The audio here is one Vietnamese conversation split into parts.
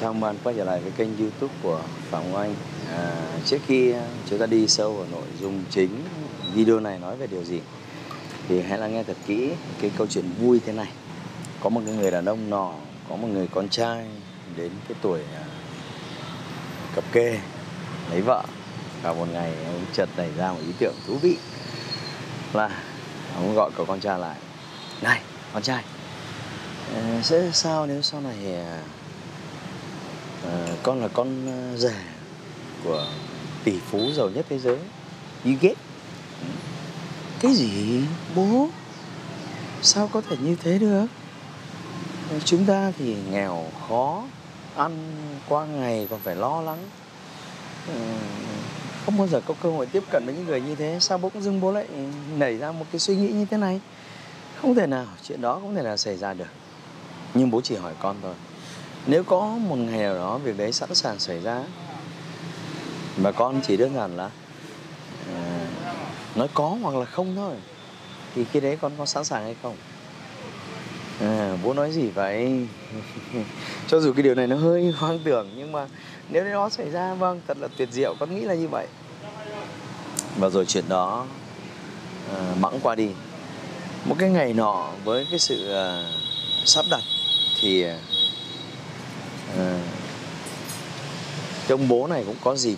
Chào mừng bạn quay trở lại với kênh YouTube của Phạm Ngọc Anh. Trước khi chúng ta đi sâu vào nội dung chính video này nói về điều gì thì hãy lắng nghe thật kỹ cái câu chuyện vui thế này. Có một cái người đàn ông nọ, có một người con trai đến cái tuổi cập kê lấy vợ, và một ngày ông chợt nảy ra một ý tưởng thú vị là ông gọi cậu con trai lại. Này con trai, sẽ sao nếu sau này con là con rể của tỷ phú giàu nhất thế giới, Bill Gates? Cái gì bố? Sao có thể như thế được? Chúng ta thì nghèo khó, ăn qua ngày còn phải lo lắng, không bao giờ có cơ hội tiếp cận với những người như thế. Sao bỗng dưng bố lại nảy ra một cái suy nghĩ như thế này? Không thể nào, chuyện đó không thể nào xảy ra được. Nhưng bố chỉ hỏi con thôi, nếu có một ngày nào đó việc đấy sẵn sàng xảy ra mà con chỉ đơn giản là nói có hoặc là không thôi, thì khi đấy con có sẵn sàng hay không? Bố nói gì vậy? Cho dù cái điều này nó hơi hoang tưởng, nhưng mà nếu nó xảy ra, vâng, thật là tuyệt diệu, con nghĩ là như vậy. Và rồi chuyện đó bẵng qua đi. Một cái ngày nọ với cái sự sắp đặt thì ông bố này cũng có dịp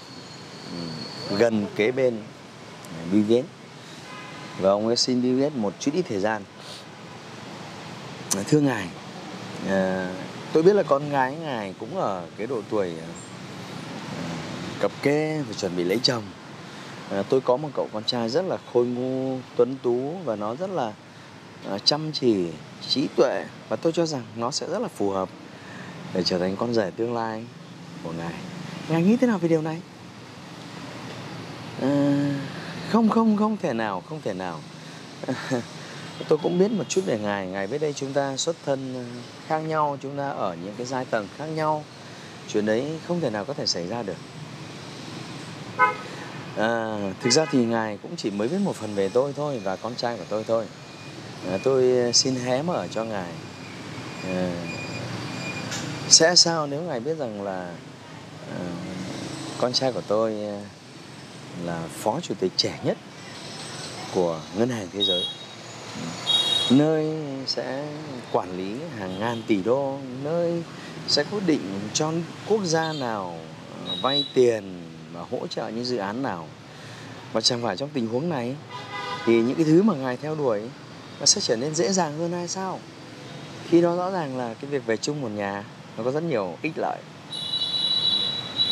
gần kế bên Bill Gates, và ông ấy xin Bill Gates một chút ít thời gian. Thưa ngài, tôi biết là con gái ngài cũng ở cái độ tuổi cập kê và chuẩn bị lấy chồng. Tôi có một cậu con trai rất là khôi ngô, tuấn tú, và nó rất là chăm chỉ, trí tuệ, và tôi cho rằng nó sẽ rất là phù hợp để trở thành con rể tương lai của ngài. Ngài nghĩ thế nào về điều này? Không thể nào. Tôi cũng biết một chút về ngài. Ngài biết đây, chúng ta xuất thân khác nhau, chúng ta ở những cái giai tầng khác nhau. Chuyện đấy không thể nào có thể xảy ra được. Thực ra thì ngài cũng chỉ mới biết một phần về tôi thôi và con trai của tôi thôi. Tôi xin hé mở cho ngài. Sẽ sao nếu ngài biết rằng là con trai của tôi là phó chủ tịch trẻ nhất của Ngân hàng Thế giới, nơi sẽ quản lý hàng ngàn tỷ đô, nơi sẽ quyết định cho quốc gia nào vay tiền và hỗ trợ những dự án nào. Và chẳng phải trong tình huống này thì những cái thứ mà ngài theo đuổi nó sẽ trở nên dễ dàng hơn hay sao? Khi đó rõ ràng là cái việc về chung một nhà nó có rất nhiều ích lợi.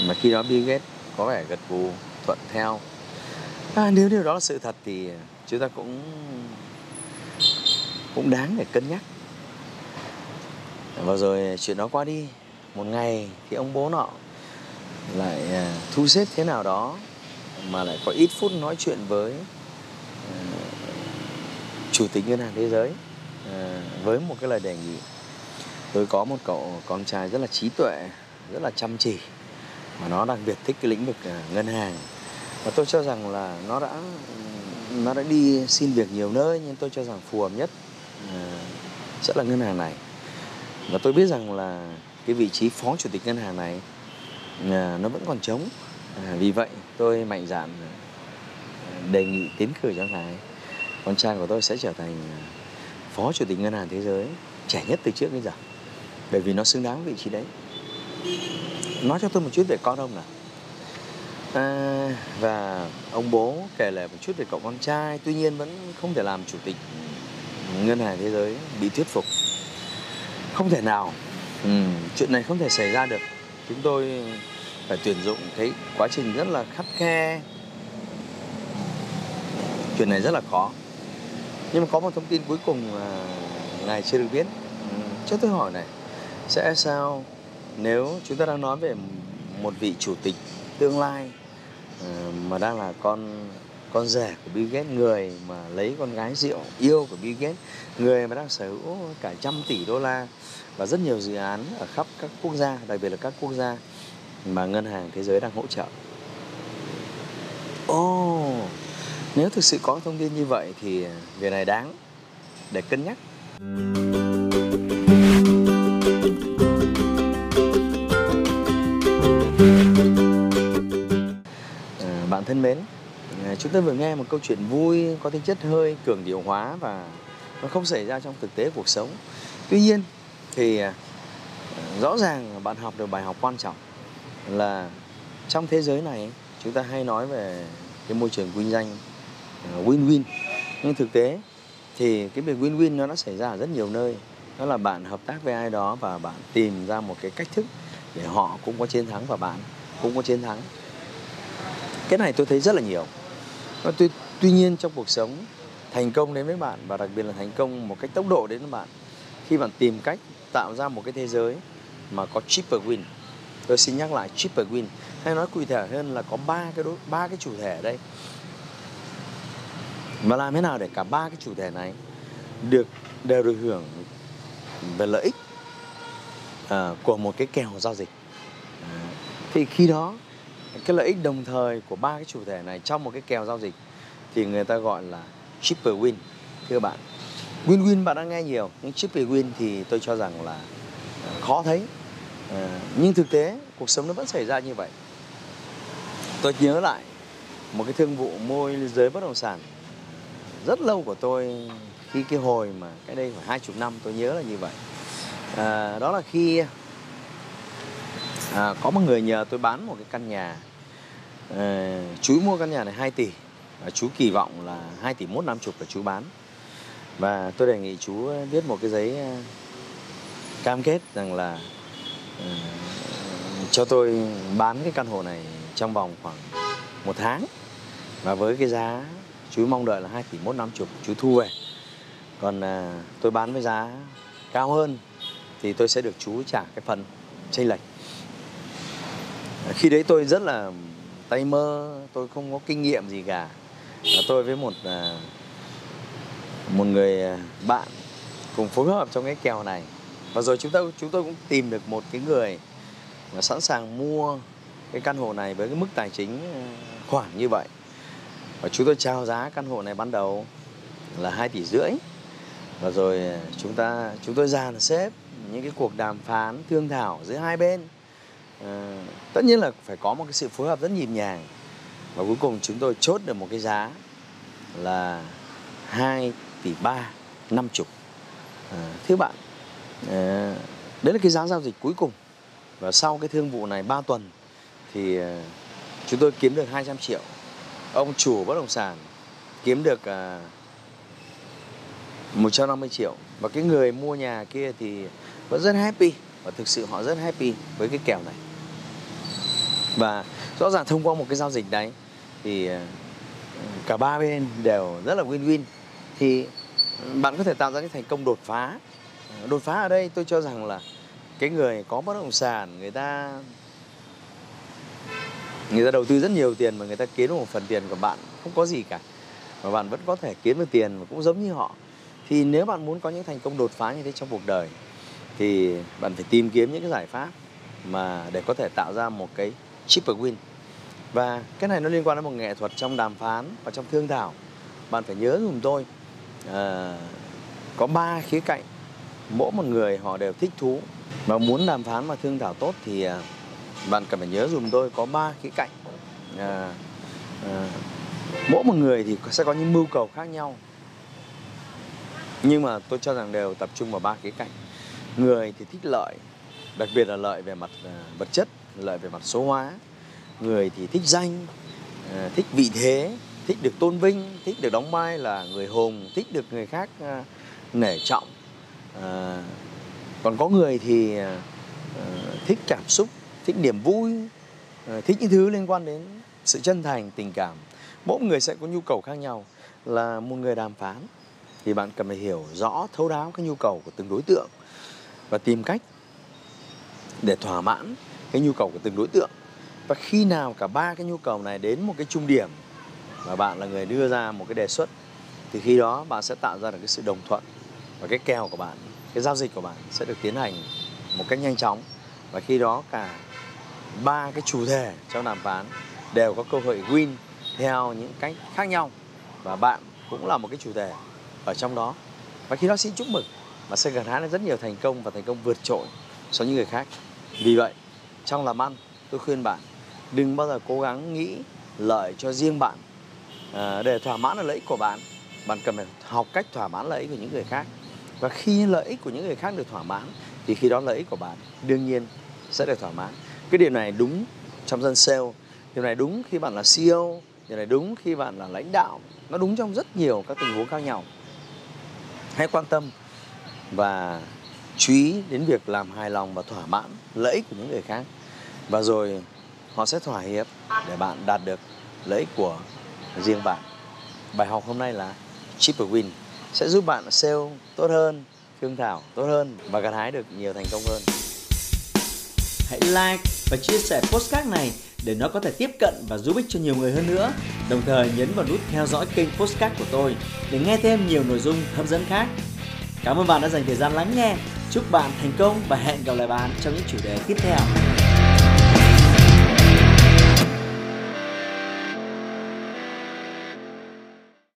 Mà khi đó Bill Gates có vẻ gật gù thuận theo. Nếu điều đó là sự thật thì chúng ta cũng đáng để cân nhắc. Và rồi chuyện đó qua đi. Một ngày thì ông bố nọ lại thu xếp thế nào đó mà lại có ít phút nói chuyện với chủ tịch Ngân hàng Thế giới, với một cái lời đề nghị: tôi có một cậu con trai rất là trí tuệ, rất là chăm chỉ, mà nó đặc biệt thích cái lĩnh vực ngân hàng. Và tôi cho rằng là nó đã đi xin việc nhiều nơi, nhưng tôi cho rằng phù hợp nhất sẽ là ngân hàng này. Và tôi biết rằng là cái vị trí phó chủ tịch ngân hàng này nó vẫn còn trống. Vì vậy tôi mạnh dạn đề nghị tiến cử cho ngài. Con trai của tôi sẽ trở thành phó chủ tịch ngân hàng thế giới trẻ nhất từ trước đến giờ, bởi vì nó xứng đáng với vị trí đấy. Nói cho tôi một chút về con ông nào. Và ông bố kể lại một chút về cậu con trai, tuy nhiên vẫn không thể làm chủ tịch Ngân hàng Thế giới bị thuyết phục. Không thể nào, chuyện này không thể xảy ra được. Chúng tôi phải tuyển dụng cái quá trình rất là khắt khe, chuyện này rất là khó. Nhưng mà có một thông tin cuối cùng mà ngài chưa được biết. Cho tôi hỏi này, sẽ sao nếu chúng ta đang nói về một vị chủ tịch tương lai, mà đang là con rể của Bill Gates, người mà lấy con gái rượu yêu của Bill Gates, người mà đang sở hữu cả $100 tỷ và rất nhiều dự án ở khắp các quốc gia, đặc biệt là các quốc gia mà Ngân hàng Thế giới đang hỗ trợ. Nếu thực sự có thông tin như vậy thì việc này đáng để cân nhắc. Bạn thân mến, chúng ta vừa nghe một câu chuyện vui có tính chất hơi cường điệu hóa và nó không xảy ra trong thực tế cuộc sống. Tuy nhiên thì rõ ràng bạn học được bài học quan trọng là trong thế giới này chúng ta hay nói về cái môi trường kinh doanh win-win, nhưng thực tế thì cái việc win-win nó đã xảy ra ở rất nhiều nơi. Đó là bạn hợp tác với ai đó và bạn tìm ra một cái cách thức để họ cũng có chiến thắng và bạn cũng có chiến thắng. Cái này tôi thấy rất là nhiều. Tuy nhiên trong cuộc sống, thành công đến với bạn và đặc biệt là thành công một cách tốc độ đến với bạn khi bạn tìm cách tạo ra một cái thế giới mà có triple win. Tôi xin nhắc lại triple win, hay nói cụ thể hơn là có ba cái chủ thể ở đây. Và làm thế nào để cả ba cái chủ thể này đều được hưởng về lợi ích của một cái kèo giao dịch. Thì khi đó cái lợi ích đồng thời của ba cái chủ thể này trong một cái kèo giao dịch thì người ta gọi là triple win. Thưa bạn, win-win bạn đã nghe nhiều, nhưng triple win thì tôi cho rằng là khó thấy. Nhưng thực tế cuộc sống nó vẫn xảy ra như vậy. Tôi nhớ lại một cái thương vụ môi giới bất động sản rất lâu của tôi, khi cái hồi mà cái đây khoảng 20 năm, tôi nhớ là như vậy. Đó là khi có một người nhờ tôi bán một cái căn nhà. Chú mua căn nhà này 2 tỷ, chú kỳ vọng là 2,150 tỷ là chú bán. Và tôi đề nghị chú viết một cái giấy cam kết rằng là cho tôi bán cái căn hộ này trong vòng khoảng 1 tháng, và với cái giá chú mong đợi là 2,150 tỷ chú thu về. Còn tôi bán với giá cao hơn thì tôi sẽ được chú trả cái phần chênh lệch. Khi đấy tôi rất là tay mơ, tôi không có kinh nghiệm gì cả. Tôi với một người bạn cùng phối hợp trong cái kèo này. Và rồi chúng tôi cũng tìm được một cái người mà sẵn sàng mua cái căn hộ này với cái mức tài chính khoảng như vậy. Và chúng tôi chào giá căn hộ này ban đầu là 2,5 tỷ. Và rồi chúng tôi dàn xếp những cái cuộc đàm phán thương thảo giữa hai bên. Tất nhiên là phải có một cái sự phối hợp rất nhịp nhàng. Và cuối cùng chúng tôi chốt được một cái giá là 2,350 tỷ. Thưa bạn, đấy là cái giá giao dịch cuối cùng. Và sau cái thương vụ này 3 tuần thì chúng tôi kiếm được 200 triệu. Ông chủ bất động sản kiếm được 150 triệu. Và cái người mua nhà kia thì vẫn rất happy. Và thực sự họ rất happy với cái kèo này. Và rõ ràng thông qua một cái giao dịch đấy thì cả ba bên đều rất là win-win. Thì bạn có thể tạo ra cái thành công đột phá. Đột phá ở đây tôi cho rằng là cái người có bất động sản, người ta đầu tư rất nhiều tiền mà người ta kiếm được một phần tiền của bạn không có gì cả, mà bạn vẫn có thể kiếm được tiền mà cũng giống như họ. Thì nếu bạn muốn có những thành công đột phá như thế trong cuộc đời thì bạn phải tìm kiếm những cái giải pháp mà để có thể tạo ra một cái triple win. Và cái này nó liên quan đến một nghệ thuật trong đàm phán và trong thương thảo. Bạn phải nhớ dùm tôi có 3 khía cạnh, mỗi một người họ đều thích thú. Và muốn đàm phán và thương thảo tốt thì bạn cần phải nhớ dùm tôi có 3 khía cạnh. Mỗi một người thì sẽ có những mưu cầu khác nhau, nhưng mà tôi cho rằng đều tập trung vào 3 khía cạnh. Người thì thích lợi, đặc biệt là lợi về mặt vật chất, lợi về mặt số hóa. Người thì thích danh, thích vị thế, thích được tôn vinh, thích được đóng vai là người hùng, thích được người khác nể trọng. Còn có người thì thích cảm xúc, thích niềm vui, thích những thứ liên quan đến sự chân thành, tình cảm. Mỗi người sẽ có nhu cầu khác nhau. Là một người đàm phán thì bạn cần phải hiểu rõ, thấu đáo cái nhu cầu của từng đối tượng và tìm cách để thỏa mãn cái nhu cầu của từng đối tượng. Và khi nào cả ba cái nhu cầu này đến một cái trung điểm và bạn là người đưa ra một cái đề xuất, thì khi đó bạn sẽ tạo ra được cái sự đồng thuận và cái kèo của bạn, cái giao dịch của bạn sẽ được tiến hành một cách nhanh chóng. Và khi đó cả ba cái chủ thể trong đàm phán đều có cơ hội win theo những cách khác nhau, và bạn cũng là một cái chủ thể ở trong đó. Và khi đó xin chúc mừng, bạn sẽ gặt hái được rất nhiều thành công và thành công vượt trội so với những người khác. Vì vậy, trong làm ăn, tôi khuyên bạn đừng bao giờ cố gắng nghĩ lợi cho riêng bạn. Để thỏa mãn lợi ích của bạn, bạn cần phải học cách thỏa mãn lợi ích của những người khác. Và khi lợi ích của những người khác được thỏa mãn, thì khi đó lợi ích của bạn đương nhiên sẽ được thỏa mãn. Cái điều này đúng trong dân sale, điều này đúng khi bạn là CEO, điều này đúng khi bạn là lãnh đạo. Nó đúng trong rất nhiều các tình huống khác nhau. Hãy quan tâm và chú ý đến việc làm hài lòng và thỏa mãn lợi ích của những người khác, và rồi họ sẽ thỏa hiệp để bạn đạt được lợi ích của riêng bạn. Bài học hôm nay là Triple Win sẽ giúp bạn sale tốt hơn, thương thảo tốt hơn và gặt hái được nhiều thành công hơn. Hãy like và chia sẻ postcard này để nó có thể tiếp cận và giúp ích cho nhiều người hơn nữa. Đồng thời nhấn vào nút theo dõi kênh postcard của tôi để nghe thêm nhiều nội dung hấp dẫn khác. Cảm ơn bạn đã dành thời gian lắng nghe. Chúc bạn thành công và hẹn gặp lại bạn trong những chủ đề tiếp theo.